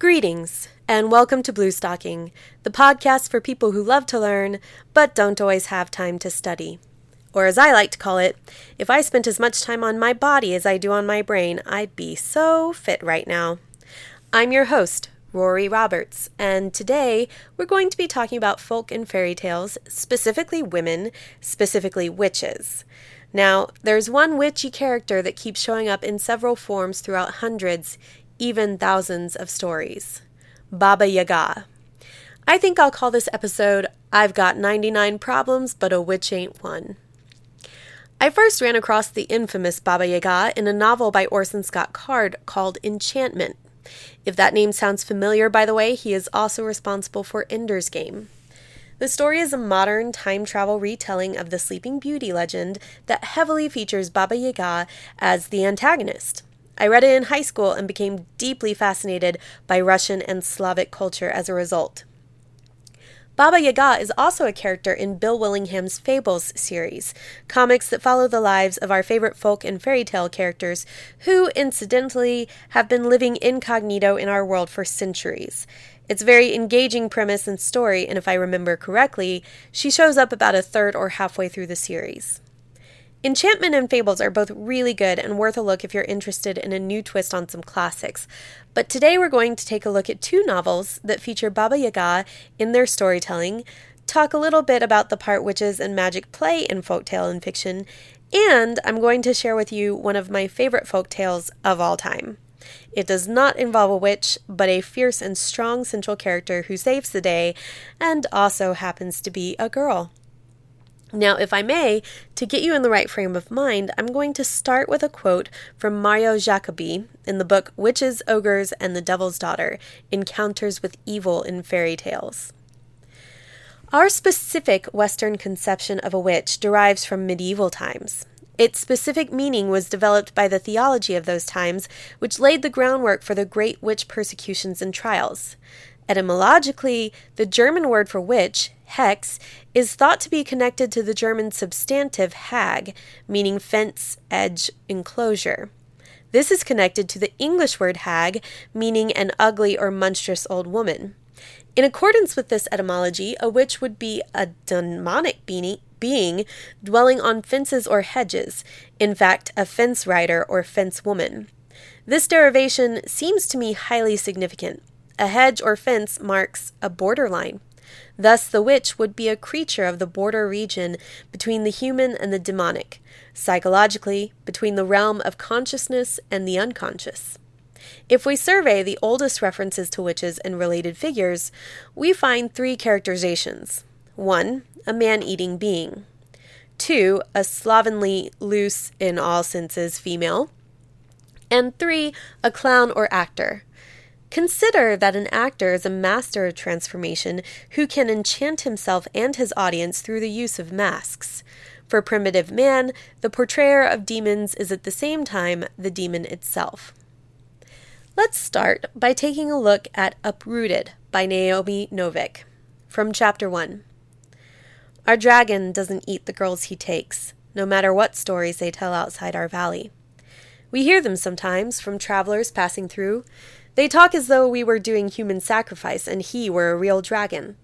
Greetings, and welcome to Blue Stocking, the podcast for people who love to learn, but don't always have time to study. Or as I like to call it, if I spent as much time on my body as I do on my brain, I'd be so fit right now. I'm your host, Rory Roberts, and today we're going to be talking about folk and fairy tales, specifically women, specifically witches. Now, there's one witchy character that keeps showing up in several forms throughout hundreds, even thousands of stories. Baba Yaga. I think I'll call this episode, I've Got 99 Problems, but a Witch Ain't One. I first ran across the infamous Baba Yaga in a novel by Orson Scott Card called Enchantment. If that name sounds familiar, by the way, he is also responsible for Ender's Game. The story is a modern time travel retelling of the Sleeping Beauty legend that heavily features Baba Yaga as the antagonist. I read it in high school and became deeply fascinated by Russian and Slavic culture as a result. Baba Yaga is also a character in Bill Willingham's Fables series, comics that follow the lives of our favorite folk and fairy tale characters who, incidentally, have been living incognito in our world for centuries. It's a very engaging premise and story, and if I remember correctly, she shows up about a third or halfway through the series. Enchantment and Fables are both really good and worth a look if you're interested in a new twist on some classics, but today we're going to take a look at two novels that feature Baba Yaga in their storytelling, talk a little bit about the part witches and magic play in folktale and fiction, and I'm going to share with you one of my favorite folktales of all time. It does not involve a witch, but a fierce and strong central character who saves the day and also happens to be a girl. Now, if I may, to get you in the right frame of mind, I'm going to start with a quote from Mario Jacobi in the book Witches, Ogres, and the Devil's Daughter, Encounters with Evil in Fairy Tales. Our specific Western conception of a witch derives from medieval times. Its specific meaning was developed by the theology of those times, which laid the groundwork for the great witch persecutions and trials. Etymologically, the German word for witch, hex, is thought to be connected to the German substantive hag, meaning fence, edge, enclosure. This is connected to the English word hag, meaning an ugly or monstrous old woman. In accordance with this etymology, a witch would be a demonic being dwelling on fences or hedges, in fact, a fence rider or fence woman. This derivation seems to me highly significant. A hedge or fence marks a borderline. Thus, the witch would be a creature of the border region between the human and the demonic, psychologically, between the realm of consciousness and the unconscious. If we survey the oldest references to witches and related figures, we find three characterizations. 1. A man-eating being. 2. A slovenly, loose, in all senses, female. And 3. A clown or actor. Consider that an actor is a master of transformation who can enchant himself and his audience through the use of masks. For primitive man, the portrayer of demons is at the same time the demon itself. Let's start by taking a look at Uprooted by Naomi Novik. From Chapter 1. Our dragon doesn't eat the girls he takes, no matter what stories they tell outside our valley. We hear them sometimes from travelers passing through. They talk as though we were doing human sacrifice and he were a real dragon.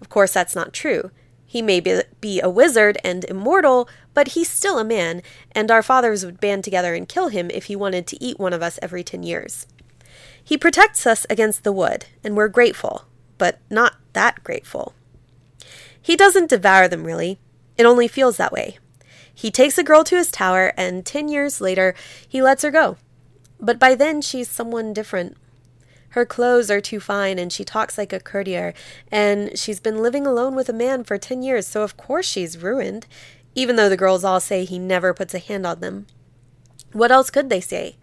Of course, that's not true. He may be a wizard and immortal, but he's still a man, and our fathers would band together and kill him if he wanted to eat one of us every 10 years. He protects us against the wood, and we're grateful, but not that grateful. He doesn't devour them, really. It only feels that way. He takes a girl to his tower, and 10 years later, he lets her go. But by then, she's someone different. Her clothes are too fine, and she talks like a courtier, and she's been living alone with a man for 10 years, so of course she's ruined, even though the girls all say he never puts a hand on them. What else could they say?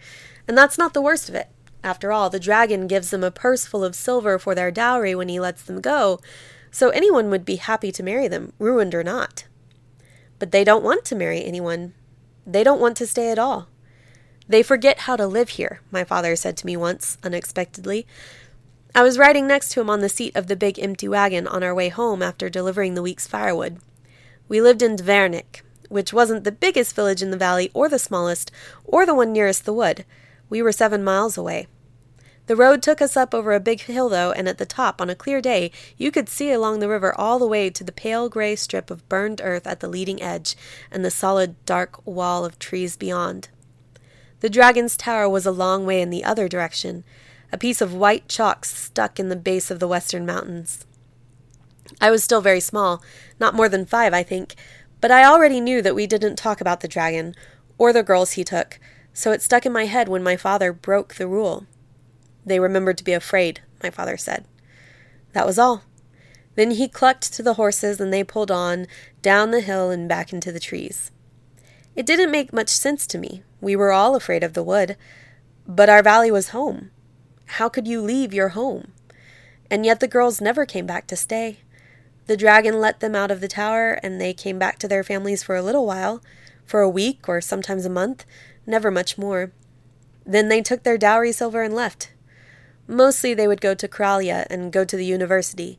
And that's not the worst of it. After all, the dragon gives them a purse full of silver for their dowry when he lets them go, so anyone would be happy to marry them, ruined or not. But they don't want to marry anyone. They don't want to stay at all. They forget how to live here, my father said to me once, unexpectedly. I was riding next to him on the seat of the big empty wagon on our way home after delivering the week's firewood. We lived in Dvernik, which wasn't the biggest village in the valley or the smallest, or the one nearest the wood. We were 7 miles away. The road took us up over a big hill, though, and at the top, on a clear day, you could see along the river all the way to the pale gray strip of burned earth at the leading edge, and the solid, dark wall of trees beyond. The Dragon's Tower was a long way in the other direction, a piece of white chalk stuck in the base of the western mountains. I was still very small, not more than 5, I think, but I already knew that we didn't talk about the dragon, or the girls he took, so it stuck in my head when my father broke the rule. They remembered to be afraid, my father said. That was all. Then he clucked to the horses, and they pulled on, down the hill and back into the trees. It didn't make much sense to me. We were all afraid of the wood. But our valley was home. How could you leave your home? And yet the girls never came back to stay. The dragon let them out of the tower, and they came back to their families for a little while, for a week or sometimes a month, never much more. Then they took their dowry silver and left. Mostly they would go to Kralia and go to the university.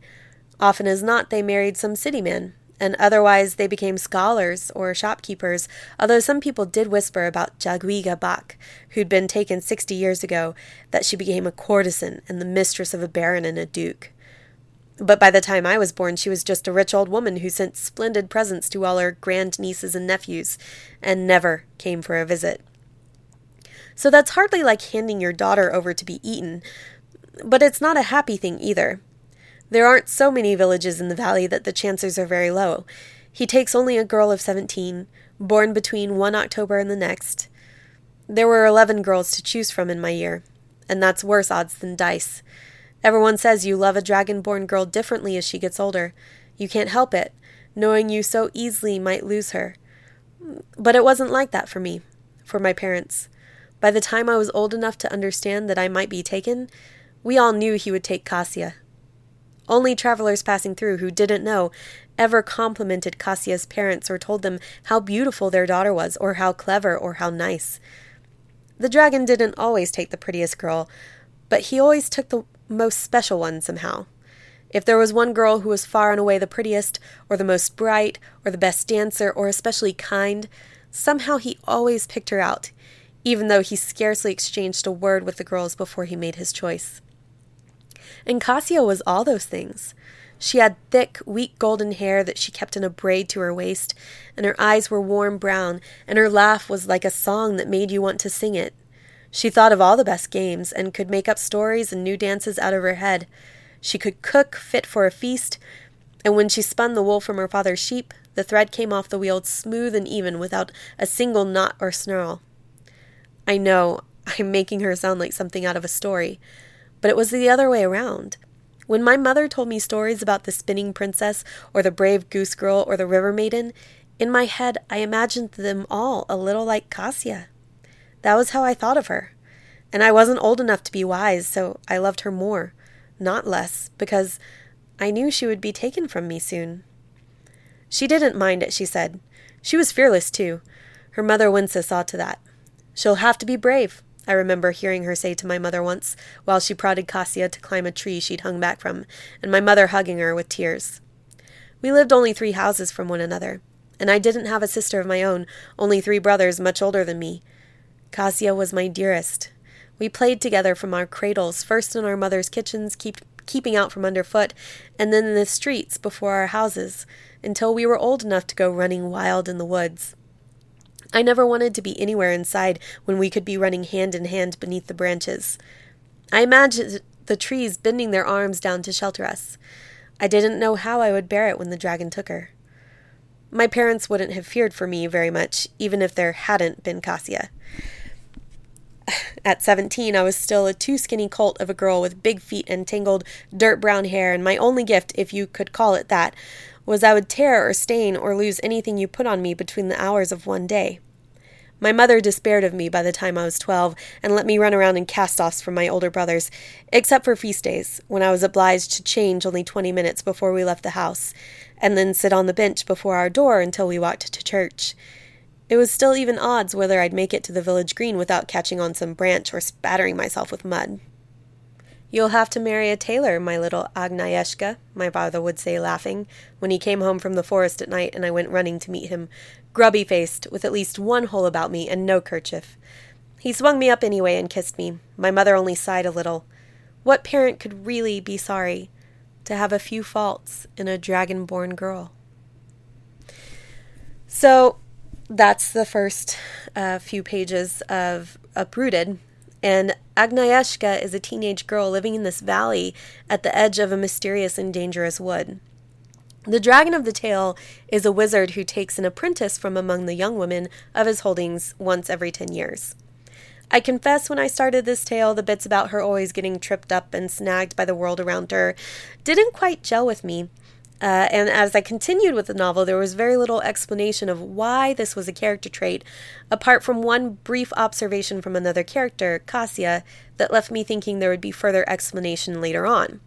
Often as not, they married some city man, and otherwise they became scholars or shopkeepers, although some people did whisper about Jadwiga Bach, who'd been taken 60 years ago, that she became a courtesan and the mistress of a baron and a duke. But by the time I was born, she was just a rich old woman who sent splendid presents to all her grandnieces and nephews, and never came for a visit. So that's hardly like handing your daughter over to be eaten. But it's not a happy thing either. There aren't so many villages in the valley that the chances are very low. He takes only a girl of 17, born between one October and the next. There were 11 girls to choose from in my year, and that's worse odds than dice. Everyone says you love a dragon-born girl differently as she gets older. You can't help it, knowing you so easily might lose her. But it wasn't like that for me, for my parents. By the time I was old enough to understand that I might be taken, we all knew he would take Kasia. Only travelers passing through who didn't know ever complimented Kasia's parents or told them how beautiful their daughter was, or how clever, or how nice. The dragon didn't always take the prettiest girl, but he always took the most special one somehow. If there was one girl who was far and away the prettiest, or the most bright, or the best dancer, or especially kind, somehow he always picked her out, even though he scarcely exchanged a word with the girls before he made his choice. And Kasia was all those things. She had thick, weak golden hair that she kept in a braid to her waist, and her eyes were warm brown, and her laugh was like a song that made you want to sing it. She thought of all the best games, and could make up stories and new dances out of her head. She could cook, fit for a feast, and when she spun the wool from her father's sheep, the thread came off the wheel smooth and even, without a single knot or snarl. I know, I'm making her sound like something out of a story, but it was the other way around. When my mother told me stories about the spinning princess, or the brave goose girl, or the river maiden, in my head I imagined them all a little like Kasia. That was how I thought of her. And I wasn't old enough to be wise, so I loved her more, not less, because I knew she would be taken from me soon. She didn't mind it, she said. She was fearless, too. Her mother Winsa saw to that. She'll have to be brave, I remember hearing her say to my mother once, while she prodded Kasia to climb a tree she'd hung back from, and my mother hugging her with tears. We lived only 3 houses from one another, and I didn't have a sister of my own, only 3 brothers much older than me. Kasia was my dearest. We played together from our cradles, first in our mother's kitchens, keeping out from underfoot, and then in the streets before our houses, until we were old enough to go running wild in the woods. I never wanted to be anywhere inside when we could be running hand in hand beneath the branches. I imagined the trees bending their arms down to shelter us. I didn't know how I would bear it when the dragon took her. My parents wouldn't have feared for me very much, even if there hadn't been Kasia. At 17, I was still a too skinny colt of a girl with big feet and tangled dirt-brown hair, and my only gift, if you could call it that, was I would tear or stain or lose anything you put on me between the hours of one day. My mother despaired of me by the time I was 12, and let me run around in cast-offs from my older brothers, except for feast days, when I was obliged to change only 20 minutes before we left the house, and then sit on the bench before our door until we walked to church. It was still even odds whether I'd make it to the village green without catching on some branch or spattering myself with mud. "You'll have to marry a tailor, my little Agnieszka," my father would say, laughing, when he came home from the forest at night and I went running to meet him, grubby-faced, with at least one hole about me and no kerchief. He swung me up anyway and kissed me. My mother only sighed a little. What parent could really be sorry to have a few faults in a dragon-born girl? So that's the first few pages of Uprooted. And Agnieszka is a teenage girl living in this valley at the edge of a mysterious and dangerous wood. The dragon of the tale is a wizard who takes an apprentice from among the young women of his holdings once every 10 years. I confess when I started this tale, the bits about her always getting tripped up and snagged by the world around her didn't quite gel with me. And as I continued with the novel, there was very little explanation of why this was a character trait, apart from one brief observation from another character, Kasia, that left me thinking there would be further explanation later on.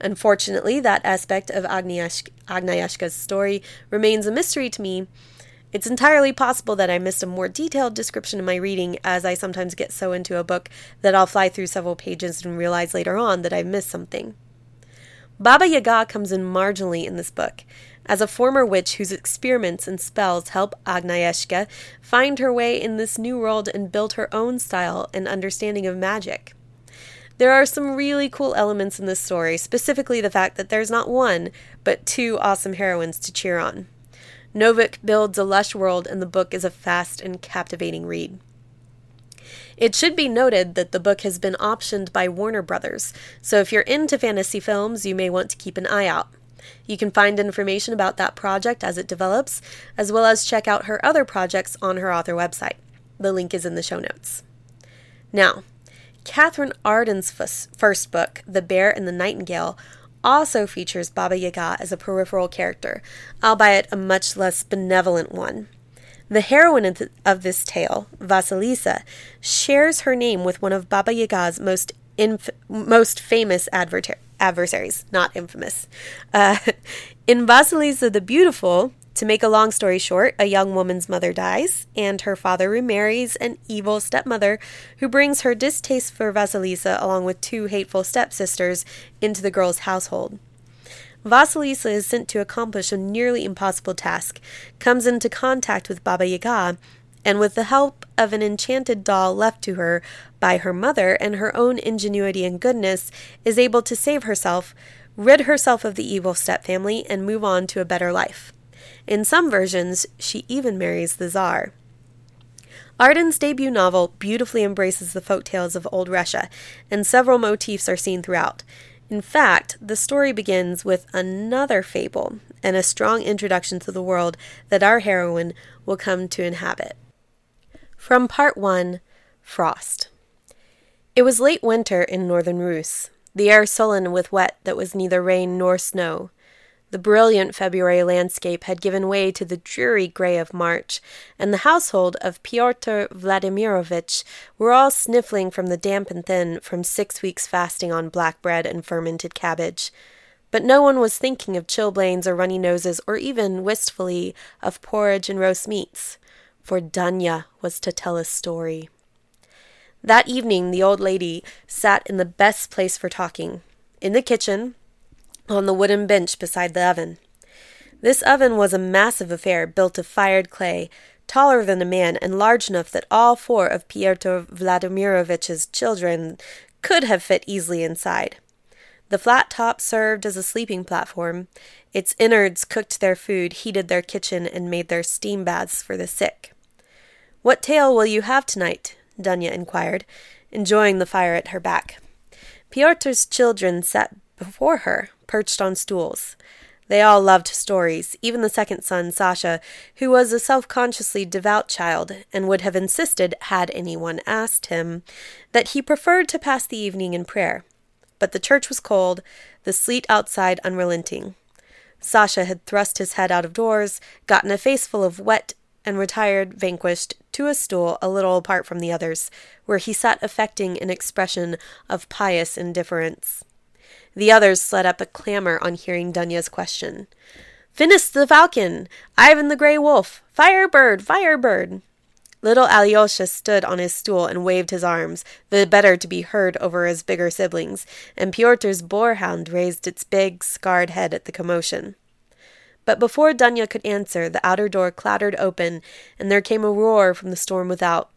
Unfortunately, that aspect of Agnieszka's story remains a mystery to me. It's entirely possible that I missed a more detailed description in my reading, as I sometimes get so into a book that I'll fly through several pages and realize later on that I missed something. Baba Yaga comes in marginally in this book, as a former witch whose experiments and spells help Agnieszka find her way in this new world and build her own style and understanding of magic. There are some really cool elements in this story, specifically the fact that there's not one, but two awesome heroines to cheer on. Novik builds a lush world, and the book is a fast and captivating read. It should be noted that the book has been optioned by Warner Brothers, so if you're into fantasy films, you may want to keep an eye out. You can find information about that project as it develops, as well as check out her other projects on her author website. The link is in the show notes. Now, Catherine Arden's first book, The Bear and the Nightingale, also features Baba Yaga as a peripheral character, albeit a much less benevolent one. The heroine of this tale, Vasilisa, shares her name with one of Baba Yaga's most famous adversaries, not infamous. In Vasilisa the Beautiful, to make a long story short, a young woman's mother dies, and her father remarries an evil stepmother who brings her distaste for Vasilisa along with two hateful stepsisters into the girl's household. Vasilisa is sent to accomplish a nearly impossible task, comes into contact with Baba Yaga, and with the help of an enchanted doll left to her by her mother and her own ingenuity and goodness, is able to save herself, rid herself of the evil stepfamily, and move on to a better life. In some versions, she even marries the Tsar. Arden's debut novel beautifully embraces the folktales of old Russia, and several motifs are seen throughout. In fact, the story begins with another fable and a strong introduction to the world that our heroine will come to inhabit. From Part 1, Frost. It was late winter in northern Rus, the air sullen with wet that was neither rain nor snow. The brilliant February landscape had given way to the dreary gray of March, and the household of Pyotr Vladimirovich were all sniffling from the damp and thin from 6 weeks fasting on black bread and fermented cabbage. But no one was thinking of chilblains or runny noses, or even, wistfully, of porridge and roast meats, for Dunya was to tell a story. That evening the old lady sat in the best place for talking, in the kitchen, on the wooden bench beside the oven. This oven was a massive affair built of fired clay, taller than a man and large enough that all four of Pyotr Vladimirovich's children could have fit easily inside. The flat top served as a sleeping platform. Its innards cooked their food, heated their kitchen, and made their steam baths for the sick. "What tale will you have tonight?" Dunya inquired, enjoying the fire at her back. Piotr's children sat before her, perched on stools. They all loved stories, even the second son, Sasha, who was a self-consciously devout child and would have insisted, had anyone asked him, that he preferred to pass the evening in prayer. But the church was cold, the sleet outside unrelenting. Sasha had thrust his head out of doors, gotten a faceful of wet, and retired, vanquished, to a stool a little apart from the others, where he sat affecting an expression of pious indifference. The others sled up a clamor on hearing Dunya's question. "Finis the falcon! Ivan the grey wolf! Firebird! Firebird!" Little Alyosha stood on his stool and waved his arms, the better to be heard over his bigger siblings, and Piotr's boarhound raised its big, scarred head at the commotion. But before Dunya could answer, the outer door clattered open, and there came a roar from the storm without.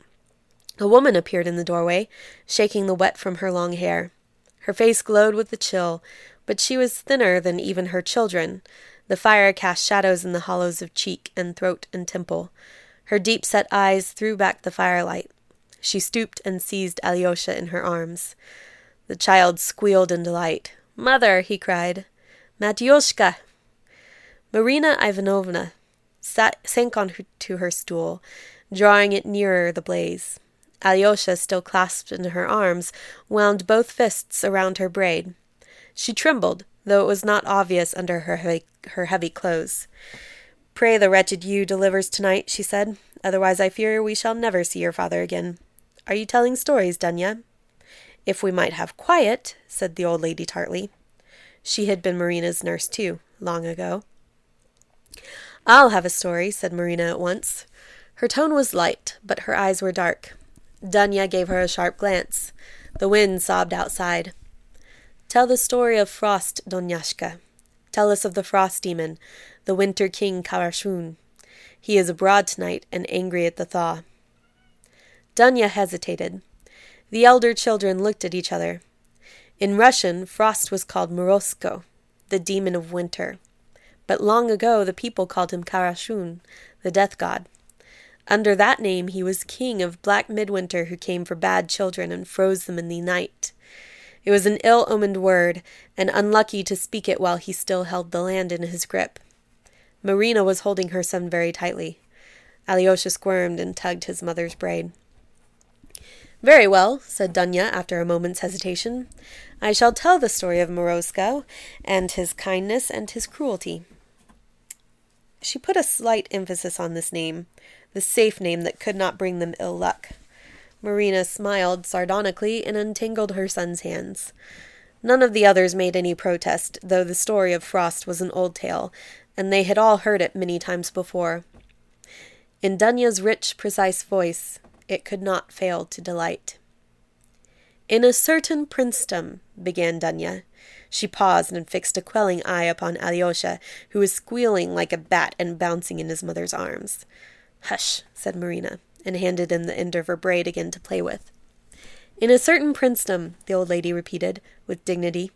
A woman appeared in the doorway, shaking the wet from her long hair. Her face glowed with the chill, but she was thinner than even her children. The fire cast shadows in the hollows of cheek and throat and temple. Her deep-set eyes threw back the firelight. She stooped and seized Alyosha in her arms. The child squealed in delight. "Mother!" he cried. "Matyushka!" Marina Ivanovna sank onto her stool, drawing it nearer the blaze. Alyosha, still clasped in her arms, wound both fists around her braid. She trembled, though it was not obvious under her heavy clothes. "Pray the wretched ewe delivers tonight," she said. "Otherwise I fear we shall never see your father again. Are you telling stories, Dunya?" "If we might have quiet," said the old lady tartly. She had been Marina's nurse, too, long ago. "I'll have a story," said Marina at once. Her tone was light, but her eyes were dark. Dunya gave her a sharp glance. The wind sobbed outside. "Tell the story of frost, Dunyashka. Tell us of the frost demon, the winter king Karashun. He is abroad tonight and angry at the thaw." Dunya hesitated. The elder children looked at each other. In Russian, frost was called Morozko, the demon of winter. But long ago the people called him Karashun, the death god. Under that name he was king of black midwinter who came for bad children and froze them in the night. It was an ill-omened word, and unlucky to speak it while he still held the land in his grip. Marina was holding her son very tightly. Alyosha squirmed and tugged his mother's braid. "Very well," said Dunya after a moment's hesitation. "I shall tell the story of Morozko and his kindness and his cruelty." She put a slight emphasis on this name, the safe name that could not bring them ill luck. Marina smiled sardonically and untangled her son's hands. None of the others made any protest, though the story of Frost was an old tale, and they had all heard it many times before. In Dunya's rich, precise voice, it could not fail to delight. "In a certain princedom," began Dunya. She paused and fixed a quelling eye upon Alyosha, who was squealing like a bat and bouncing in his mother's arms. "Hush," said Marina, and handed him the end of her braid again to play with. "In a certain princedom," the old lady repeated, with dignity,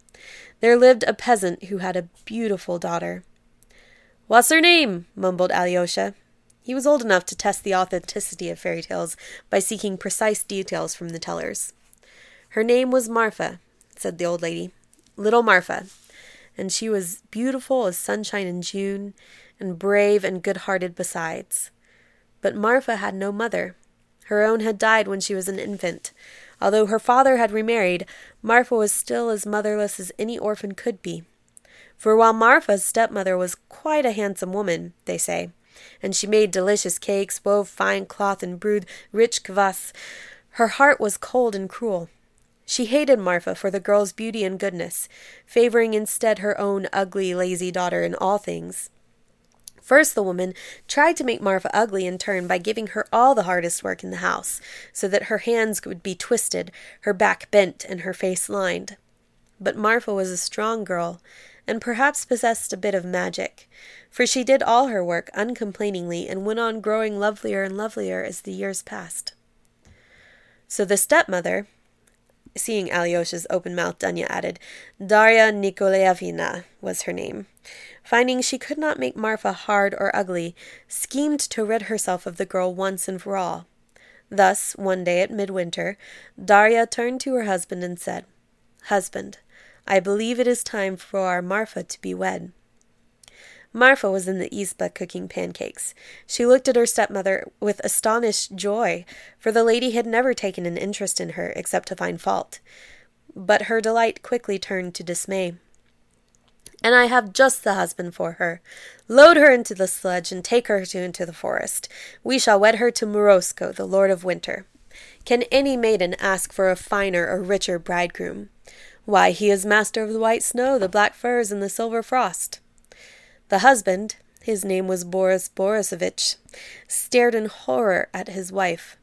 "there lived a peasant who had a beautiful daughter." "What's her name?" mumbled Alyosha. He was old enough to test the authenticity of fairy tales by seeking precise details from the tellers. "Her name was Marfa," said the old lady, "little Marfa, and she was beautiful as sunshine in June, and brave and good-hearted besides. But Marfa had no mother. Her own had died when she was an infant. Although her father had remarried, Marfa was still as motherless as any orphan could be. For while Marfa's stepmother was quite a handsome woman, they say, and she made delicious cakes, wove fine cloth, and brewed rich kvass, her heart was cold and cruel. She hated Marfa for the girl's beauty and goodness, favoring instead her own ugly, lazy daughter in all things. First the woman tried to make Marfa ugly in turn by giving her all the hardest work in the house, so that her hands would be twisted, her back bent, and her face lined. But Marfa was a strong girl, and perhaps possessed a bit of magic, for she did all her work uncomplainingly and went on growing lovelier and lovelier as the years passed. So the stepmother," seeing Alyosha's open mouth, Dunya added, "Darya Nikolaevna was her name, finding she could not make Marfa hard or ugly, schemed to rid herself of the girl once and for all. Thus, one day at midwinter, Darya turned to her husband and said, 'Husband, I believe it is time for our Marfa to be wed.' Marfa was in the izba cooking pancakes. She looked at her stepmother with astonished joy, for the lady had never taken an interest in her except to find fault. But her delight quickly turned to dismay. 'And I have just the husband for her. Load her into the sledge and take her into the forest. We shall wed her to Morozko, the lord of winter. Can any maiden ask for a finer or richer bridegroom? Why, he is master of the white snow, the black furs, and the silver frost.' The husband, his name was Boris Borisovich, stared in horror at his wife.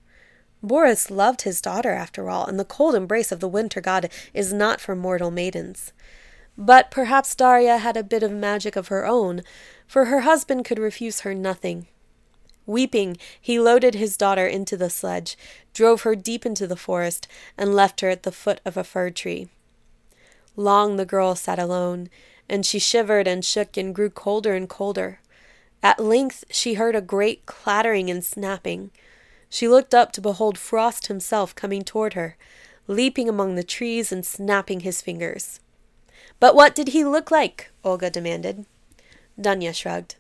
Boris loved his daughter, after all, and the cold embrace of the winter god is not for mortal maidens. But perhaps Darya had a bit of magic of her own, for her husband could refuse her nothing. Weeping, he loaded his daughter into the sledge, drove her deep into the forest, and left her at the foot of a fir tree. Long the girl sat alone, and she shivered and shook and grew colder and colder. At length she heard a great clattering and snapping. She looked up to behold Frost himself coming toward her, leaping among the trees and snapping his fingers. "But what did he look like?" Olga demanded. Dunya shrugged.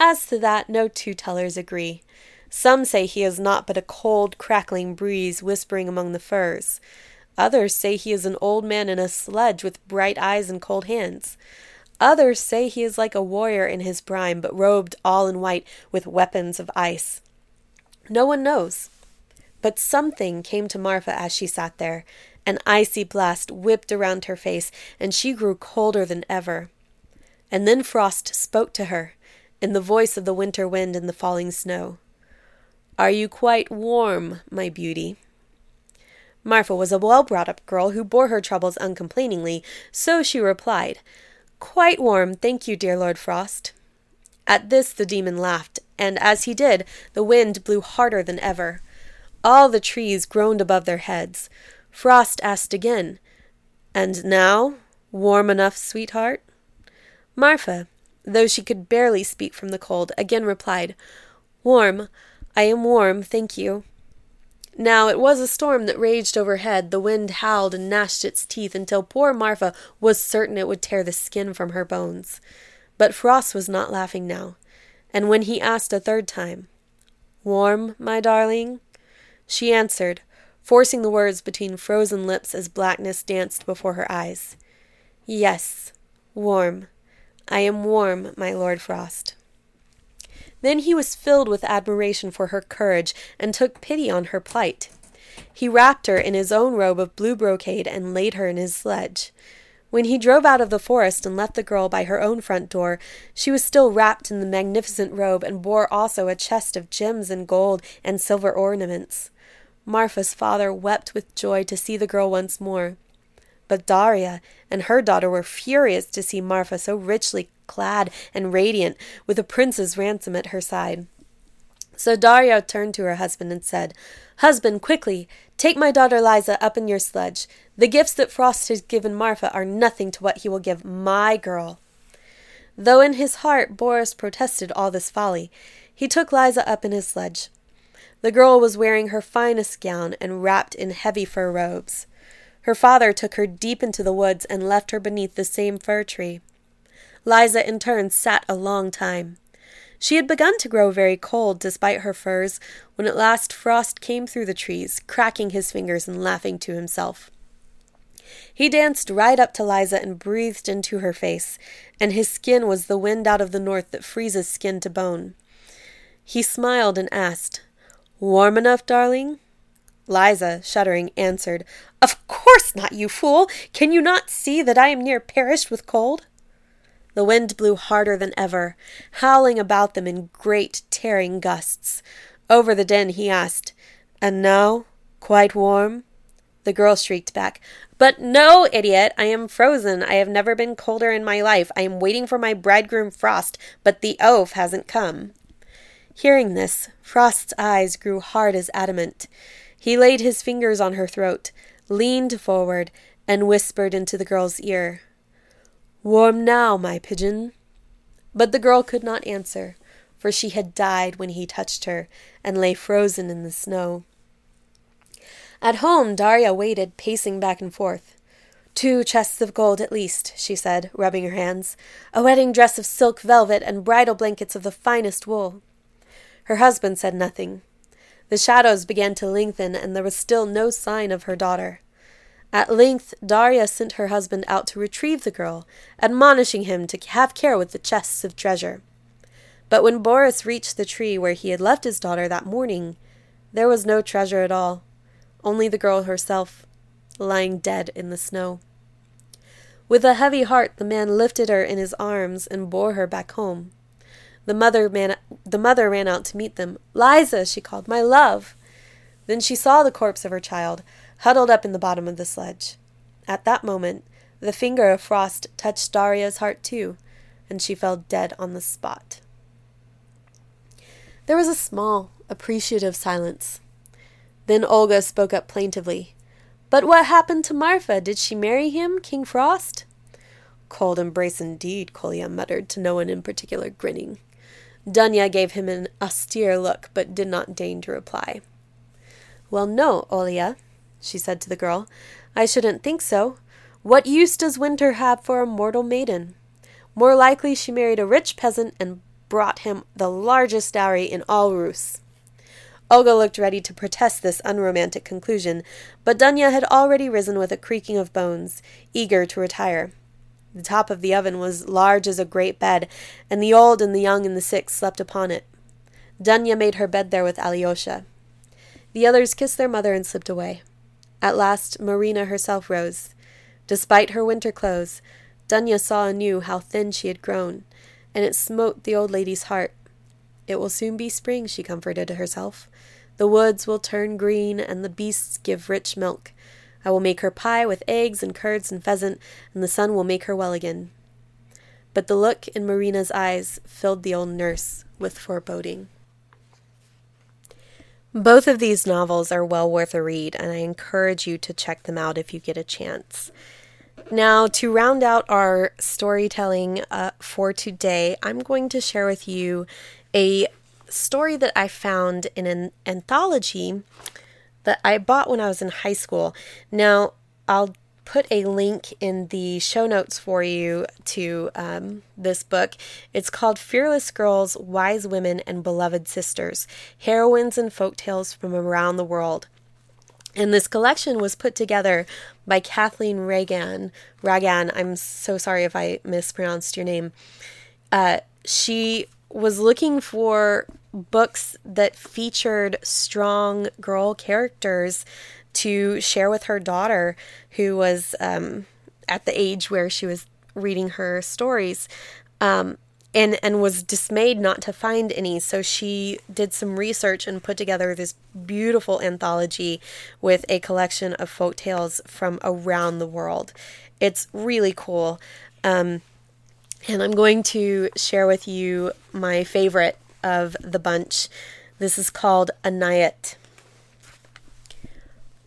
"As to that, no two tellers agree. Some say he is naught but a cold, crackling breeze whispering among the firs. Others say he is an old man in a sledge with bright eyes and cold hands. Others say he is like a warrior in his prime, but robed all in white with weapons of ice. No one knows." But something came to Marfa as she sat there. An icy blast whipped around her face, and she grew colder than ever. And then Frost spoke to her, in the voice of the winter wind and the falling snow. "Are you quite warm, my beauty?" Marfa was a well-brought-up girl who bore her troubles uncomplainingly, so she replied, "Quite warm, thank you, dear Lord Frost." At this the demon laughed, and as he did, the wind blew harder than ever. All the trees groaned above their heads. Frost asked again, "And now, warm enough, sweetheart?" Marfa, though she could barely speak from the cold, again replied, "Warm, I am warm, thank you." Now it was a storm that raged overhead. The wind howled and gnashed its teeth until poor Marfa was certain it would tear the skin from her bones. But Frost was not laughing now, and when he asked a third time, "Warm, my darling?" she answered, forcing the words between frozen lips as blackness danced before her eyes, "Yes, warm. I am warm, my Lord Frost." Then he was filled with admiration for her courage and took pity on her plight. He wrapped her in his own robe of blue brocade and laid her in his sledge. When he drove out of the forest and left the girl by her own front door, she was still wrapped in the magnificent robe and bore also a chest of gems and gold and silver ornaments. Marfa's father wept with joy to see the girl once more. But Darya and her daughter were furious to see Marfa so richly clad and radiant, with a prince's ransom at her side. So Darya turned to her husband and said, "Husband, quickly, take my daughter Liza up in your sledge. The gifts that Frost has given Marfa are nothing to what he will give my girl." Though in his heart Boris protested all this folly, he took Liza up in his sledge. The girl was wearing her finest gown and wrapped in heavy fur robes. Her father took her deep into the woods and left her beneath the same fir tree. Liza, in turn, sat a long time. She had begun to grow very cold, despite her furs, when at last Frost came through the trees, cracking his fingers and laughing to himself. He danced right up to Liza and breathed into her face, and his skin was the wind out of the north that freezes skin to bone. He smiled and asked, "Warm enough, darling?" Liza, shuddering, answered, "Of course not, you fool! Can you not see that I am near perished with cold?" The wind blew harder than ever, howling about them in great tearing gusts. Over the din he asked, "And now, quite warm?" The girl shrieked back, "But no, idiot! I am frozen. I have never been colder in my life. I am waiting for my bridegroom Frost, but the oaf hasn't come." Hearing this, Frost's eyes grew hard as adamant. He laid his fingers on her throat, leaned forward, and whispered into the girl's ear, "Warm now, my pigeon." But the girl could not answer, for she had died when he touched her, and lay frozen in the snow. At home, Darya waited, pacing back and forth. "Two chests of gold at least," she said, rubbing her hands, "a wedding dress of silk velvet, and bridal blankets of the finest wool." Her husband said nothing. The shadows began to lengthen, and there was still no sign of her daughter. At length Darya sent her husband out to retrieve the girl, admonishing him to have care with the chests of treasure. But when Boris reached the tree where he had left his daughter that morning, there was no treasure at all, only the girl herself, lying dead in the snow. With a heavy heart the man lifted her in his arms and bore her back home. The mother ran out to meet them. "Liza," she called, "my love." Then she saw the corpse of her child, huddled up in the bottom of the sledge. At that moment, the finger of Frost touched Darya's heart too, and she fell dead on the spot. There was a small, appreciative silence. Then Olga spoke up plaintively. But what happened to Marfa? Did she marry him, King Frost? Cold embrace indeed, Kolya muttered, to no one in particular, grinning. Dunya gave him an austere look, but did not deign to reply. Well, no, Olya, she said to the girl. I shouldn't think so. What use does winter have for a mortal maiden? More likely she married a rich peasant and brought him the largest dowry in all Rus. Olga looked ready to protest this unromantic conclusion, but Dunya had already risen with a creaking of bones, eager to retire. The top of the oven was large as a great bed, and the old and the young and the sick slept upon it. Dunya made her bed there with Alyosha. The others kissed their mother and slipped away. At last, Marina herself rose. Despite her winter clothes, Dunya saw anew how thin she had grown, and it smote the old lady's heart. It will soon be spring, she comforted herself. The woods will turn green, and the beasts give rich milk. I will make her pie with eggs and curds and pheasant, and the sun will make her well again. But the look in Marina's eyes filled the old nurse with foreboding. Both of these novels are well worth a read, and I encourage you to check them out if you get a chance. Now, to round out our storytelling for today, I'm going to share with you a story that I found in an anthology that I bought when I was in high school. Now, I'll put a link in the show notes for you to this book. It's called Fearless Girls, Wise Women, and Beloved Sisters, Heroines and Folktales from Around the World. And this collection was put together by Kathleen Ragan. Ragan, I'm so sorry if I mispronounced your name. She was looking for books that featured strong girl characters to share with her daughter, who was at the age where she was reading her stories, and was dismayed not to find any. So she did some research and put together this beautiful anthology with a collection of folk tales from around the world. It's really cool. And I'm going to share with you my favorite of the bunch. This is called Anayat.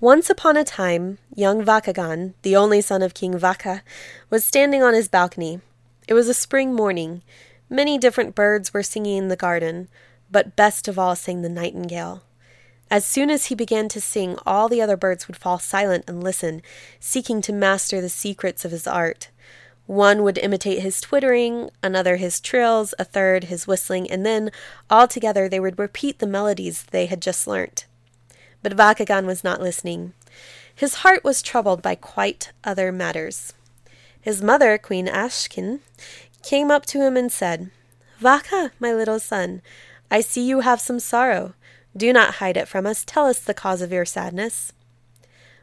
Once upon a time, young Vachagan, the only son of King Vaka, was standing on his balcony. It was a spring morning. Many different birds were singing in the garden, but best of all sang the nightingale. As soon as he began to sing, all the other birds would fall silent and listen, seeking to master the secrets of his art. One would imitate his twittering, another his trills, a third his whistling, and then, all together, they would repeat the melodies they had just learnt. But Vachagan was not listening. His heart was troubled by quite other matters. His mother, Queen Ashkin, came up to him and said, "Vaka, my little son, I see you have some sorrow. Do not hide it from us. Tell us the cause of your sadness."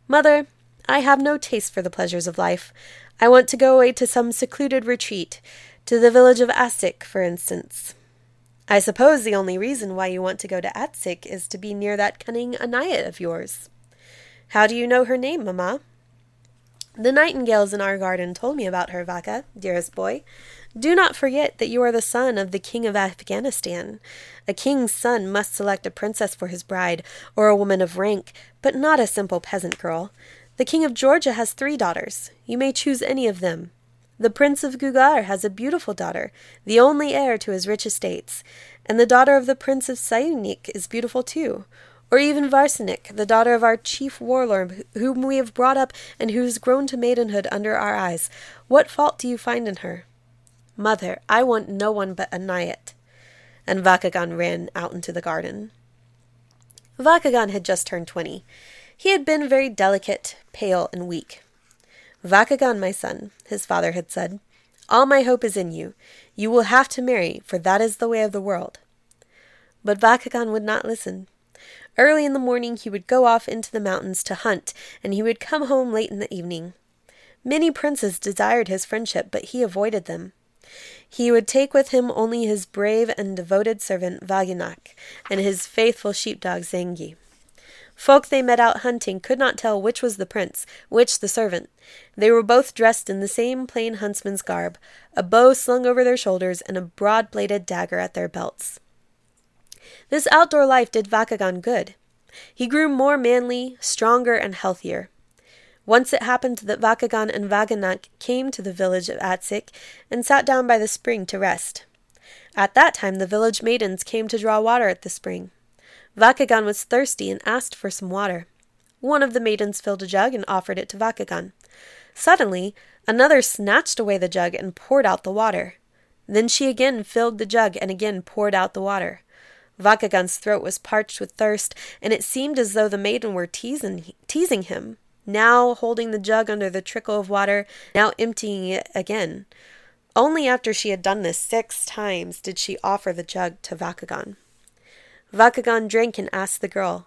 "Mother, I have no taste for the pleasures of life. I want to go away to some secluded retreat, to the village of Atsik, for instance." "I suppose the only reason why you want to go to Atsik is to be near that cunning Anayat of yours." "How do you know her name, Mamma?" "The nightingales in our garden told me about her, Vaka, dearest boy. Do not forget that you are the son of the king of Afghanistan. A king's son must select a princess for his bride, or a woman of rank, but not a simple peasant girl. The king of Georgia has 3 daughters. You may choose any of them. The prince of Gugar has a beautiful daughter, the only heir to his rich estates, and the daughter of the prince of Sayunik is beautiful too, or even Varsenik, the daughter of our chief warlord, whom we have brought up and who has grown to maidenhood under our eyes. What fault do you find in her?" "Mother, I want no one but Anayat." And Vachagan ran out into the garden. Vachagan had just turned 20. He had been very delicate, pale, and weak. "Vachagan, my son," his father had said, "all my hope is in you. You will have to marry, for that is the way of the world." But Vachagan would not listen. Early in the morning he would go off into the mountains to hunt, and he would come home late in the evening. Many princes desired his friendship, but he avoided them. He would take with him only his brave and devoted servant Vaghinak, and his faithful sheepdog Zangi. Folk they met out hunting could not tell which was the prince, which the servant. They were both dressed in the same plain huntsman's garb, a bow slung over their shoulders and a broad-bladed dagger at their belts. This outdoor life did Vachagan good. He grew more manly, stronger, and healthier. Once it happened that Vachagan and Vaghinak came to the village of Atsik and sat down by the spring to rest. At that time the village maidens came to draw water at the spring. Vachagan was thirsty and asked for some water. One of the maidens filled a jug and offered it to Vachagan. Suddenly, another snatched away the jug and poured out the water. Then she again filled the jug and again poured out the water. Vachagan's throat was parched with thirst, and it seemed as though the maiden were teasing him, now holding the jug under the trickle of water, now emptying it again. Only after she had done this 6 times did she offer the jug to Vachagan. Vachagan drank and asked the girl,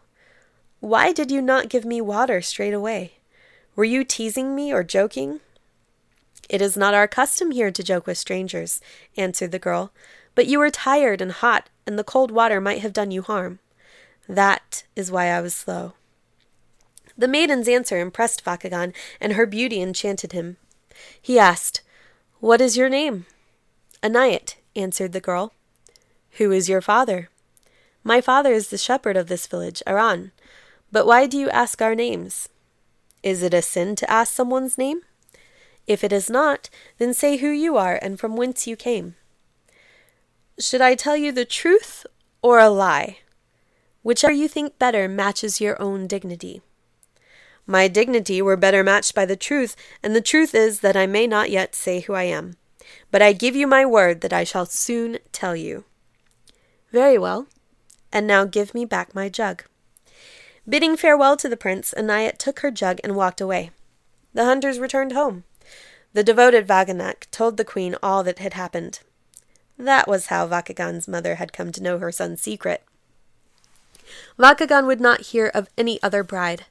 "Why did you not give me water straight away? Were you teasing me or joking?" "It is not our custom here to joke with strangers," answered the girl, "but you were tired and hot, and the cold water might have done you harm. That is why I was slow." The maiden's answer impressed Vachagan, and her beauty enchanted him. He asked, "What is your name?" "Anayat," answered the girl. "Who is your father?" "My father is the shepherd of this village, Aran. But why do you ask our names?" "Is it a sin to ask someone's name?" "If it is not, then say who you are and from whence you came." "Should I tell you the truth or a lie?" "Whichever you think better matches your own dignity." "My dignity were better matched by the truth, and the truth is that I may not yet say who I am. But I give you my word that I shall soon tell you." "Very well. And now give me back my jug." Bidding farewell to the prince, Anayat took her jug and walked away. The hunters returned home. The devoted Vaghinak told the queen all that had happened. That was how Vachagan's mother had come to know her son's secret. Vachagan would not hear of any other bride.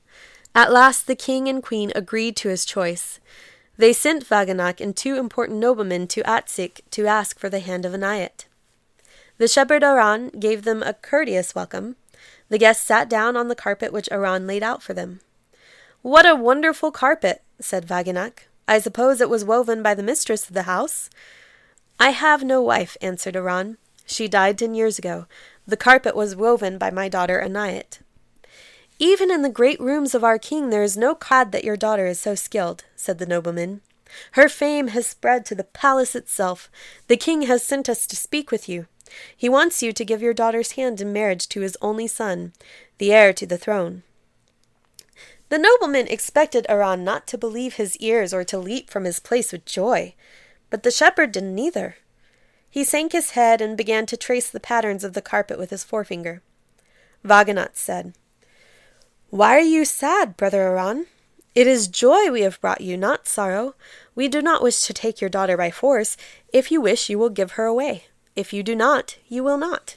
At last the king and queen agreed to his choice. They sent Vaghinak and 2 important noblemen to Atsik to ask for the hand of Anayat. The shepherd Aran gave them a courteous welcome. The guests sat down on the carpet which Aran laid out for them. "What a wonderful carpet," said Vaghinak. "I suppose it was woven by the mistress of the house." "I have no wife," answered Aran. "She died 10 years ago. The carpet was woven by my daughter Anayat." "Even in the great rooms of our king there is no card that your daughter is so skilled," said the nobleman. "Her fame has spread to the palace itself. The king has sent us to speak with you. He wants you to give your daughter's hand in marriage to his only son, the heir to the throne." The nobleman expected Aran not to believe his ears or to leap from his place with joy, but the shepherd didn't either. He sank his head and began to trace the patterns of the carpet with his forefinger. Vaghinak said, "Why are you sad, brother Aran? It is joy we have brought you, not sorrow. We do not wish to take your daughter by force. If you wish, you will give her away. If you do not, you will not."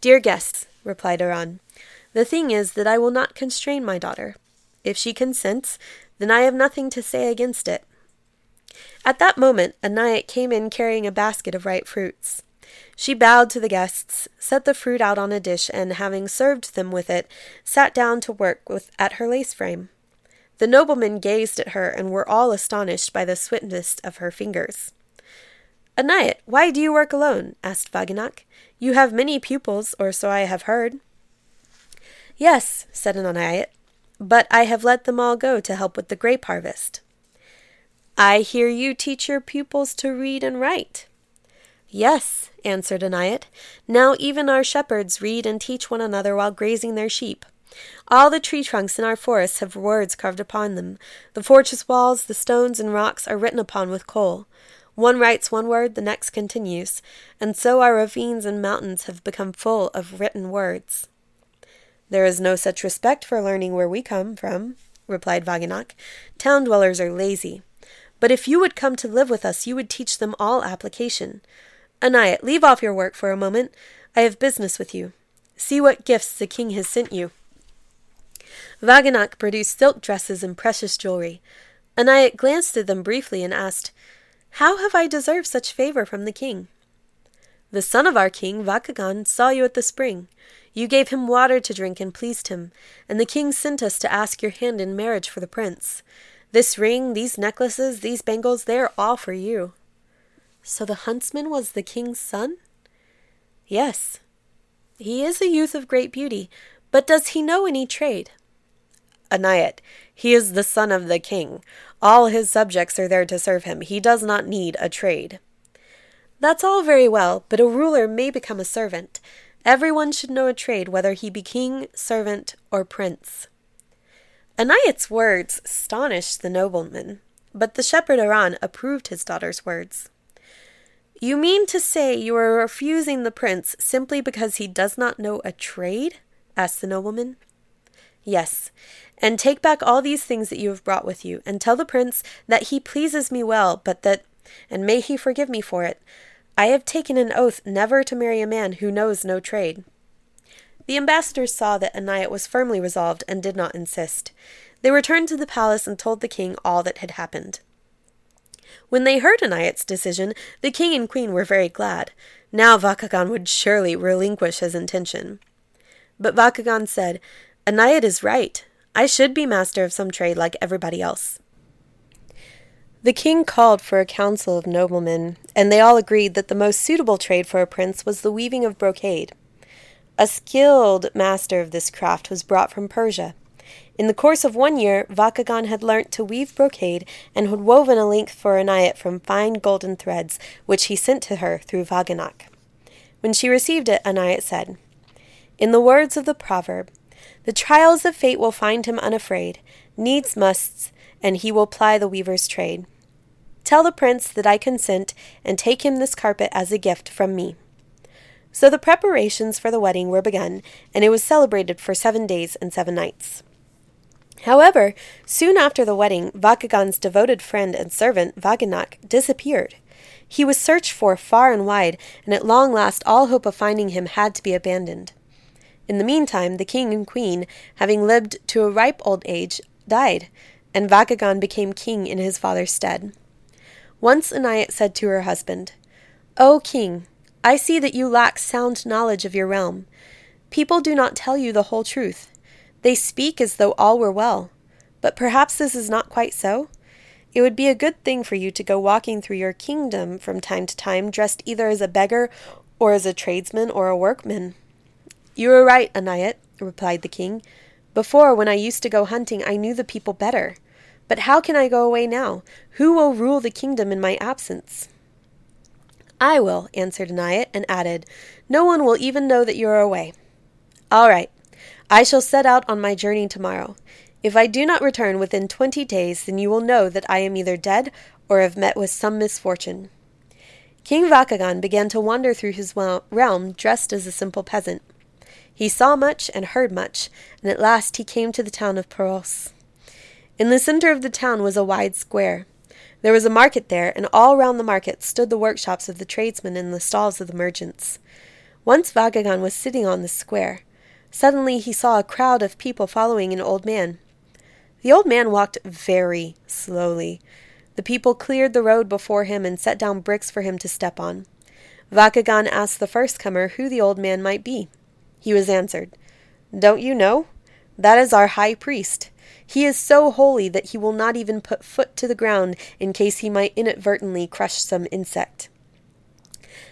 "Dear guests," replied Aran, "the thing is that I will not constrain my daughter. If she consents, then I have nothing to say against it." At that moment, Anayat came in carrying a basket of ripe fruits. She bowed to the guests, set the fruit out on a dish, and, having served them with it, sat down to work at her lace frame. The noblemen gazed at her and were all astonished by the swiftness of her fingers. "Anayat, why do you work alone?" asked Vaghinak. "You have many pupils, or so I have heard." "Yes," said Anayat, "but I have let them all go to help with the grape harvest." "I hear you teach your pupils to read and write." "Yes," answered Anayat. "Now even our shepherds read and teach one another while grazing their sheep. All the tree trunks in our forests have words carved upon them. The fortress walls, the stones and rocks are written upon with coal. One writes one word, the next continues, and so our ravines and mountains have become full of written words." "There is no such respect for learning where we come from," replied Vaghinak. "Town dwellers are lazy. But if you would come to live with us, you would teach them all application. Anayat, leave off your work for a moment. I have business with you. See what gifts the king has sent you." Vaghinak produced silk dresses and precious jewelry. Anayat glanced at them briefly and asked, "How have I deserved such favor from the king?" "The son of our king, Vachagan, saw you at the spring. You gave him water to drink and pleased him, and the king sent us to ask your hand in marriage for the prince. This ring, these necklaces, these bangles, they are all for you." "So the huntsman was the king's son?" "Yes. He is a youth of great beauty, but does he know any trade?" Anayat. He is the son of the king. All his subjects are there to serve him. He does not need a trade. That's all very well, but a ruler may become a servant. Everyone should know a trade, whether he be king, servant, or prince. Anayat's words astonished the nobleman, but the shepherd Aran approved his daughter's words. You mean to say you are refusing the prince simply because he does not know a trade? Asked the nobleman. Yes, and take back all these things that you have brought with you, and tell the prince that he pleases me well, but that, and may he forgive me for it, I have taken an oath never to marry a man who knows no trade. The ambassadors saw that Anayat was firmly resolved and did not insist. They returned to the palace and told the king all that had happened. When they heard Anayat's decision, the king and queen were very glad. Now Vachagan would surely relinquish his intention. But Vachagan said, Anayat is right. I should be master of some trade like everybody else. The king called for a council of noblemen, and they all agreed that the most suitable trade for a prince was the weaving of brocade. A skilled master of this craft was brought from Persia. In the course of 1 year, Vachagan had learnt to weave brocade and had woven a length for Anayat from fine golden threads, which he sent to her through Vaghinak. When she received it, Anayat said, In the words of the proverb, The trials of fate will find him unafraid, needs musts, and he will ply the weaver's trade. Tell the prince that I consent, and take him this carpet as a gift from me. So the preparations for the wedding were begun, and it was celebrated for 7 days and 7 nights. However, soon after the wedding, Vachagan's devoted friend and servant, Vaghinak, disappeared. He was searched for far and wide, and at long last all hope of finding him had to be abandoned. In the meantime, the king and queen, having lived to a ripe old age, died, and Vachagan became king in his father's stead. Once Anayat said to her husband, O king, I see that you lack sound knowledge of your realm. People do not tell you the whole truth. They speak as though all were well, but perhaps this is not quite so. It would be a good thing for you to go walking through your kingdom from time to time, dressed either as a beggar or as a tradesman or a workman. You are right, Anayat, replied the king. Before, when I used to go hunting, I knew the people better. But how can I go away now? Who will rule the kingdom in my absence? I will, answered Anayat, and added, No one will even know that you are away. All right, I shall set out on my journey tomorrow. If I do not return within 20 days, then you will know that I am either dead or have met with some misfortune. King Vachagan began to wander through his realm dressed as a simple peasant. He saw much and heard much, and at last he came to the town of Peros. In the center of the town was a wide square. There was a market there, and all round the market stood the workshops of the tradesmen and the stalls of the merchants. Once Vachagan was sitting on the square. Suddenly he saw a crowd of people following an old man. The old man walked very slowly. The people cleared the road before him and set down bricks for him to step on. Vachagan asked the first comer who the old man might be. He was answered, Don't you know? That is our high priest. He is so holy that he will not even put foot to the ground in case he might inadvertently crush some insect.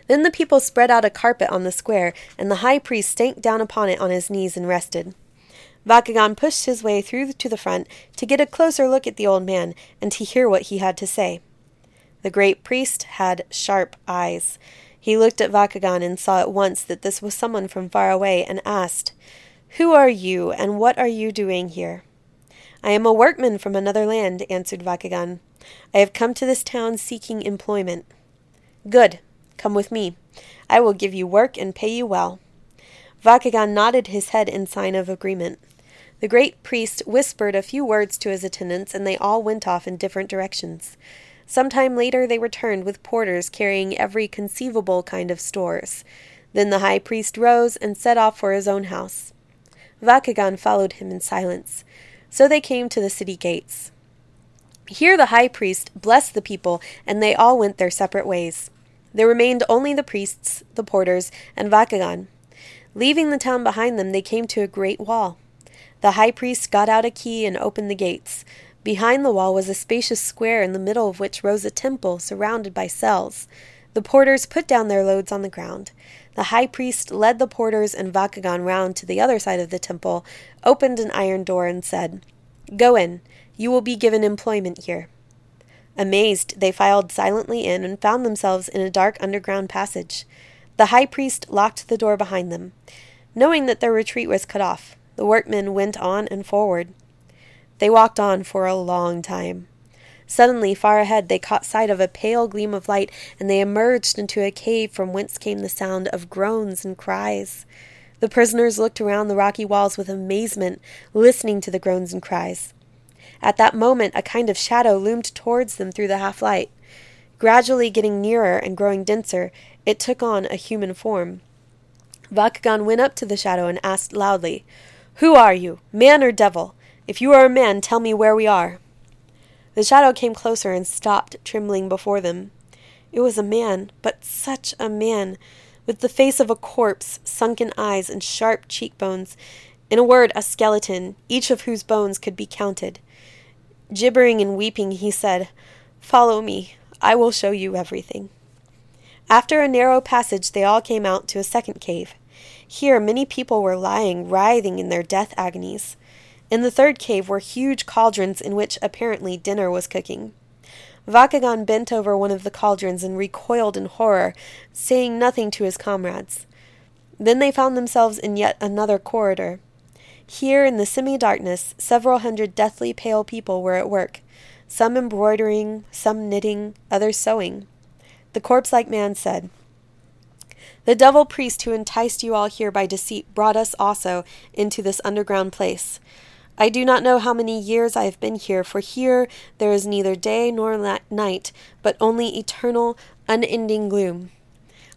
Then the people spread out a carpet on the square, and the high priest sank down upon it on his knees and rested. Vachagan pushed his way through to the front to get a closer look at the old man and to hear what he had to say. The great priest had sharp eyes. He looked at Vachagan and saw at once that this was someone from far away, and asked, Who are you, and what are you doing here? I am a workman from another land, answered Vachagan. I have come to this town seeking employment. Good. Come with me. I will give you work and pay you well. Vachagan nodded his head in sign of agreement. The great priest whispered a few words to his attendants, and they all went off in different directions. Some time later they returned with porters carrying every conceivable kind of stores. Then the high priest rose and set off for his own house. Vachagan followed him in silence. So they came to the city gates. Here the high priest blessed the people, and they all went their separate ways. There remained only the priests, the porters, and Vachagan. Leaving the town behind them, they came to a great wall. The high priest got out a key and opened the gates. Behind the wall was a spacious square, in the middle of which rose a temple surrounded by cells. The porters put down their loads on the ground. The high priest led the porters and Vachagan round to the other side of the temple, opened an iron door, and said, Go in. You will be given employment here." Amazed, they filed silently in and found themselves in a dark underground passage. The high priest locked the door behind them. Knowing that their retreat was cut off, the workmen went on and forward. They walked on for a long time. Suddenly, far ahead, they caught sight of a pale gleam of light, and they emerged into a cave from whence came the sound of groans and cries. The prisoners looked around the rocky walls with amazement, listening to the groans and cries. At that moment, a kind of shadow loomed towards them through the half-light. Gradually getting nearer and growing denser, it took on a human form. Vachagan went up to the shadow and asked loudly, "Who are you, man or devil? If you are a man, tell me where we are." The shadow came closer and stopped, trembling before them. It was a man, but such a man, with the face of a corpse, sunken eyes, and sharp cheekbones, in a word, a skeleton, each of whose bones could be counted. Gibbering and weeping, he said, "Follow me. I will show you everything." After a narrow passage, they all came out to a second cave. Here many people were lying, writhing in their death agonies. In the third cave were huge cauldrons in which apparently dinner was cooking. Vachagan bent over one of the cauldrons and recoiled in horror, saying nothing to his comrades. Then they found themselves in yet another corridor. Here, in the semi-darkness, several hundred deathly pale people were at work, some embroidering, some knitting, others sewing. The corpse-like man said, "The devil priest who enticed you all here by deceit brought us also into this underground place. I do not know how many years I have been here, for here there is neither day nor night, but only eternal, unending gloom.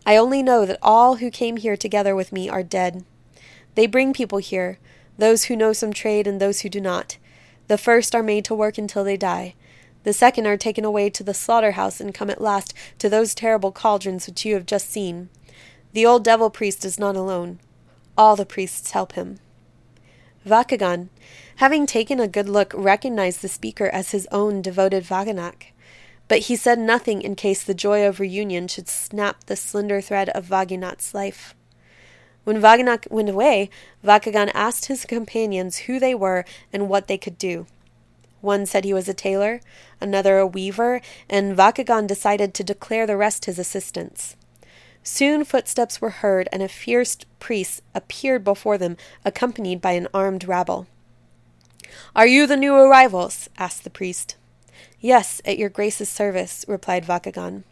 I only know that all who came here together with me are dead. They bring people here, those who know some trade and those who do not. The first are made to work until they die. The second are taken away to the slaughterhouse and come at last to those terrible cauldrons which you have just seen. The old devil priest is not alone. All the priests help him." Vachagan, having taken a good look, recognized the speaker as his own devoted Vaghinak. But he said nothing in case the joy of reunion should snap the slender thread of Vaghinak's life. When Vaghinak went away, Vachagan asked his companions who they were and what they could do. One said he was a tailor, another a weaver, and Vachagan decided to declare the rest his assistants. Soon footsteps were heard, and a fierce priest appeared before them, accompanied by an armed rabble. "Are you the new arrivals?" asked the priest. "Yes, at your grace's service," replied Vachagan.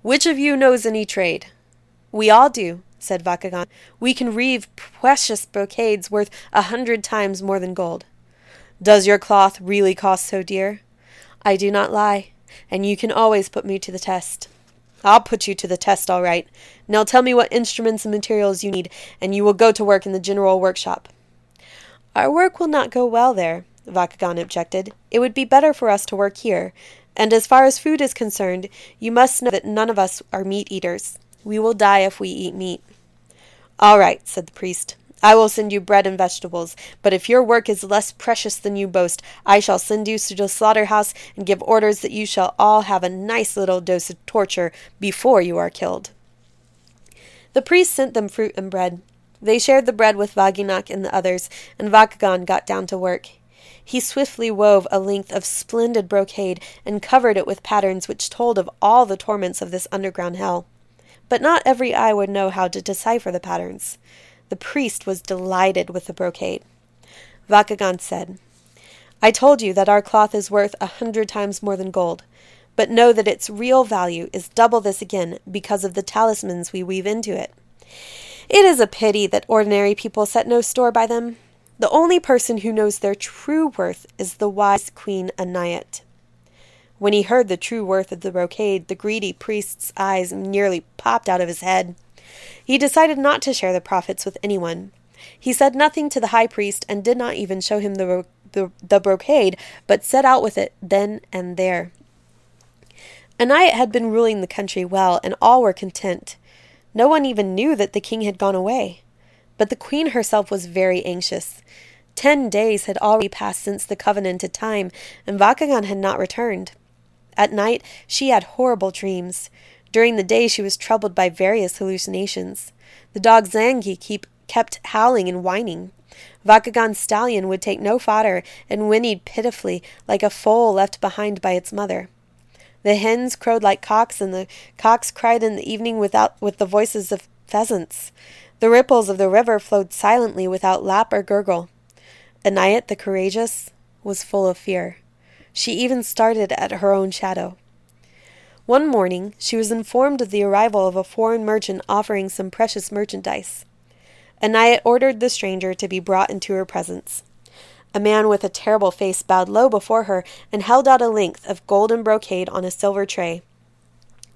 "Which of you knows any trade?" "We all do," said Vachagan. "We can reeve precious brocades worth 100 times more than gold." "Does your cloth really cost so dear?" "I do not lie, and you can always put me to the test." "I'll put you to the test, all right. Now tell me what instruments and materials you need, and you will go to work in the general workshop." "Our work will not go well there," Vachagan objected. "It would be better for us to work here. And as far as food is concerned, you must know that none of us are meat-eaters. We will die if we eat meat." "All right," said the priest. "I will send you bread and vegetables, but if your work is less precious than you boast, I shall send you to the slaughterhouse and give orders that you shall all have a nice little dose of torture before you are killed." The priest sent them fruit and bread. They shared the bread with Vaghinak and the others, and Vachagan got down to work. He swiftly wove a length of splendid brocade and covered it with patterns which told of all the torments of this underground hell. But not every eye would know how to decipher the patterns. The priest was delighted with the brocade. Vachagan said, "I told you that our cloth is worth 100 times more than gold, but know that its real value is double this again because of the talismans we weave into it. It is a pity that ordinary people set no store by them. The only person who knows their true worth is the wise Queen Anayat." When he heard the true worth of the brocade, the greedy priest's eyes nearly popped out of his head. He decided not to share the profits with anyone. He said nothing to the high priest and did not even show him the brocade, but set out with it then and there. Anayat had been ruling the country well, and all were content. No one even knew that the king had gone away. But the queen herself was very anxious. 10 days had already passed since the covenanted time, and Vachagan had not returned. At night, she had horrible dreams. During the day, she was troubled by various hallucinations. The dog Zangi kept howling and whining. Vachagan's stallion would take no fodder and whinnied pitifully like a foal left behind by its mother. The hens crowed like cocks, and the cocks cried in the evening with the voices of pheasants. The ripples of the river flowed silently without lap or gurgle. Anayat, the courageous, was full of fear. She even started at her own shadow. One morning, she was informed of the arrival of a foreign merchant offering some precious merchandise. Anayat ordered the stranger to be brought into her presence. A man with a terrible face bowed low before her and held out a length of golden brocade on a silver tray.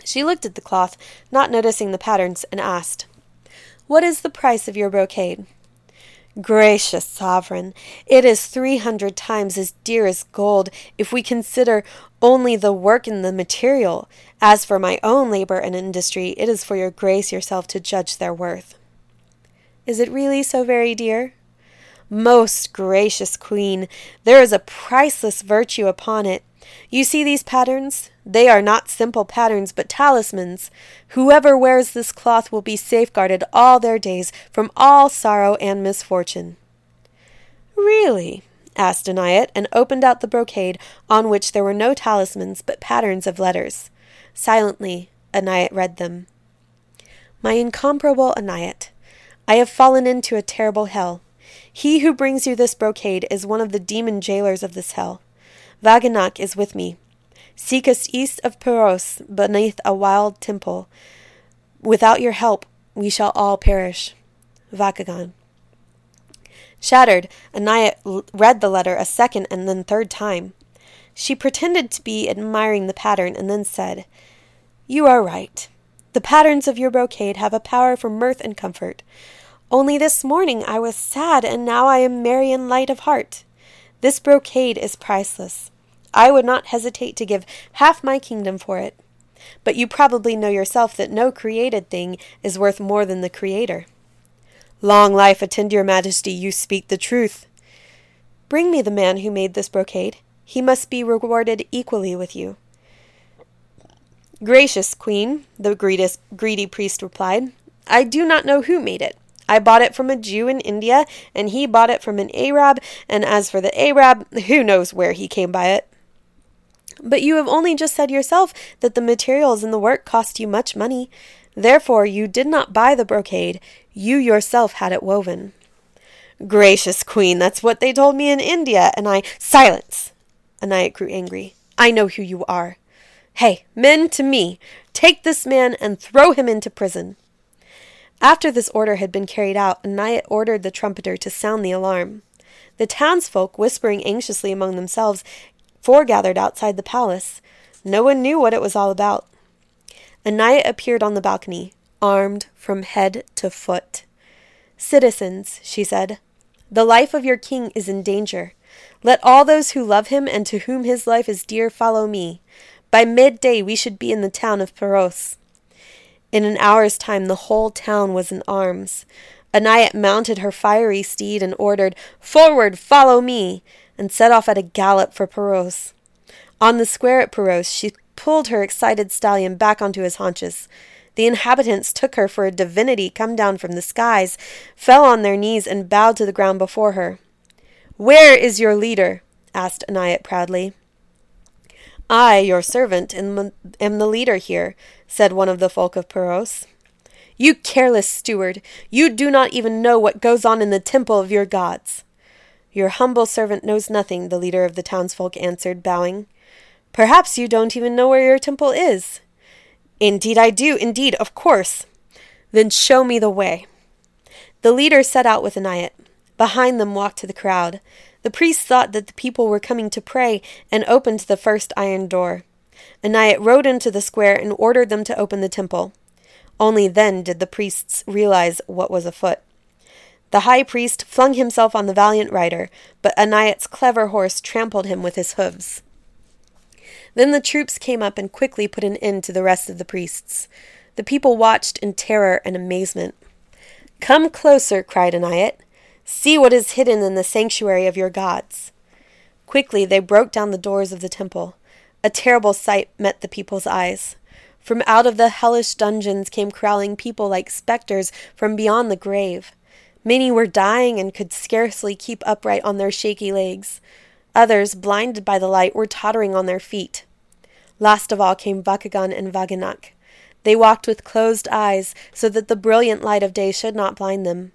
She looked at the cloth, not noticing the patterns, and asked, "What is the price of your brocade?" "Gracious sovereign, it is 300 times as dear as gold if we consider only the work and the material. As for my own labor and industry, it is for your grace yourself to judge their worth." "Is it really so very dear?" "Most gracious queen, there is a priceless virtue upon it. You see these patterns? They are not simple patterns, but talismans. Whoever wears this cloth will be safeguarded all their days from all sorrow and misfortune." "Really?" asked Anayat, and opened out the brocade, on which there were no talismans, but patterns of letters. Silently, Anayat read them. "My incomparable Anayat, I have fallen into a terrible hell. He who brings you this brocade is one of the demon jailers of this hell. Vaghinak is with me. Seek us east of Peros, beneath a wild temple. Without your help, we shall all perish. Vachagan." Shattered, Anayat read the letter a second and then third time. She pretended to be admiring the pattern and then said, "You are right. The patterns of your brocade have a power for mirth and comfort. Only this morning I was sad, and now I am merry and light of heart. This brocade is priceless. I would not hesitate to give half my kingdom for it. But you probably know yourself that no created thing is worth more than the Creator." "Long life attend your majesty, you speak the truth." "Bring me the man who made this brocade. He must be rewarded equally with you." "Gracious queen," the greedy priest replied, "I do not know who made it. I bought it from a Jew in India, and he bought it from an Arab, and as for the Arab, who knows where he came by it?" "But you have only just said yourself that the materials and the work cost you much money. Therefore you did not buy the brocade, you yourself had it woven." "Gracious queen, that's what they told me in India, and I—" "Silence!" Anayat grew angry. "I know who you are. Hey, men to me, take this man and throw him into prison." After this order had been carried out, Anayat ordered the trumpeter to sound the alarm. The townsfolk, whispering anxiously among themselves, foregathered outside the palace. No one knew what it was all about. Anayat appeared on the balcony, armed from head to foot. "Citizens," she said, "the life of your king is in danger. Let all those who love him and to whom his life is dear follow me. By midday we should be in the town of Peros." In an hour's time, the whole town was in arms. Anayat mounted her fiery steed and ordered, "Forward, follow me!" and set off at a gallop for Peros. On the square at Peros, she pulled her excited stallion back onto his haunches. The inhabitants took her for a divinity come down from the skies, fell on their knees, and bowed to the ground before her. "Where is your leader?" asked Anayat proudly. "I, your servant, am the leader here," said one of the folk of Peros. "You careless steward, you do not even know what goes on in the temple of your gods." "Your humble servant knows nothing," the leader of the townsfolk answered, bowing. "Perhaps you don't even know where your temple is." "Indeed I do, indeed, of course." "Then show me the way." The leader set out with Anayat. Behind them walked to the crowd. The priest thought that the people were coming to pray, and opened the first iron door. Anayat rode into the square and ordered them to open the temple. Only then did the priests realize what was afoot. The high priest flung himself on the valiant rider, but Anayat's clever horse trampled him with his hooves. Then the troops came up and quickly put an end to the rest of the priests. The people watched in terror and amazement. "Come closer," cried Anayat. "See what is hidden in the sanctuary of your gods." Quickly they broke down the doors of the temple. A terrible sight met the people's eyes. From out of the hellish dungeons came prowling people like specters from beyond the grave. Many were dying and could scarcely keep upright on their shaky legs. Others, blinded by the light, were tottering on their feet. Last of all came Vachagan and Vaghinak. They walked with closed eyes, so that the brilliant light of day should not blind them.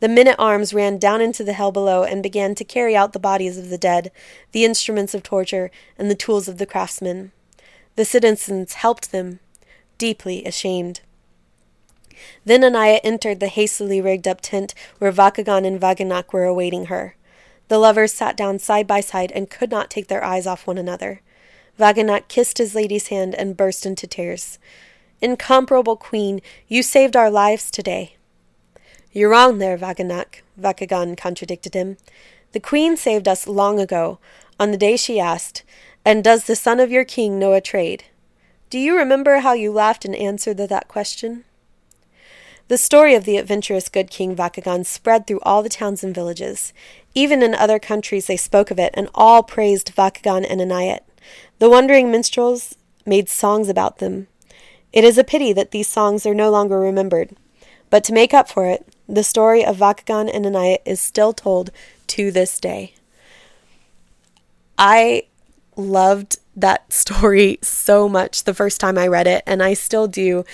The men-at-arms ran down into the hell below and began to carry out the bodies of the dead, the instruments of torture, and the tools of the craftsmen. The citizens helped them, deeply ashamed. Then Anayat entered the hastily rigged-up tent where Vachagan and Vaghinak were awaiting her. The lovers sat down side by side and could not take their eyes off one another. Vaghinak kissed his lady's hand and burst into tears. "Incomparable queen, you saved our lives today." "You're wrong there, Vaghinak," Vachagan contradicted him. "The queen saved us long ago, on the day she asked, 'And does the son of your king know a trade?' Do you remember how you laughed in answer to that question?" The story of the adventurous good King Vachagan spread through all the towns and villages. Even in other countries they spoke of it, and all praised Vachagan and Anayat. The wandering minstrels made songs about them. It is a pity that these songs are no longer remembered. But to make up for it, the story of Vachagan and Anayat is still told to this day. I loved that story so much the first time I read it, and I still do.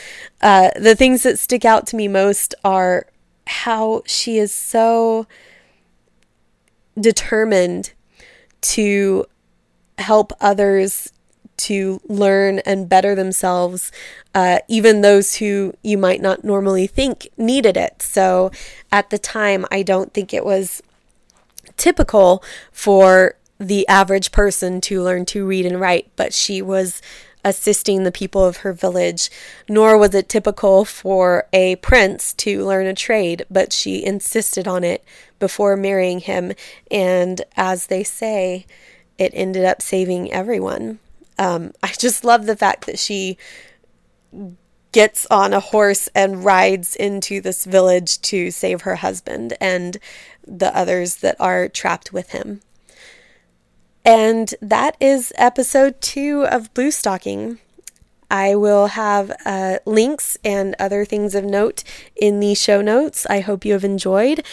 The things that stick out to me most are how she is so determined to help others to learn and better themselves, even those who you might not normally think needed it. So at the time, I don't think it was typical for the average person to learn to read and write, but she was assisting the people of her village. Nor was it typical for a prince to learn a trade, but she insisted on it before marrying him. And as they say, it ended up saving everyone. I just love the fact that she gets on a horse and rides into this village to save her husband and the others that are trapped with him. And that is episode 2 of Blue Stocking. I will have links and other things of note in the show notes. I hope you have enjoyed.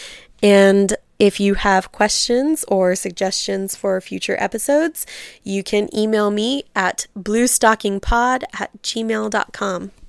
And if you have questions or suggestions for future episodes, you can email me at bluestockingpod@gmail.com.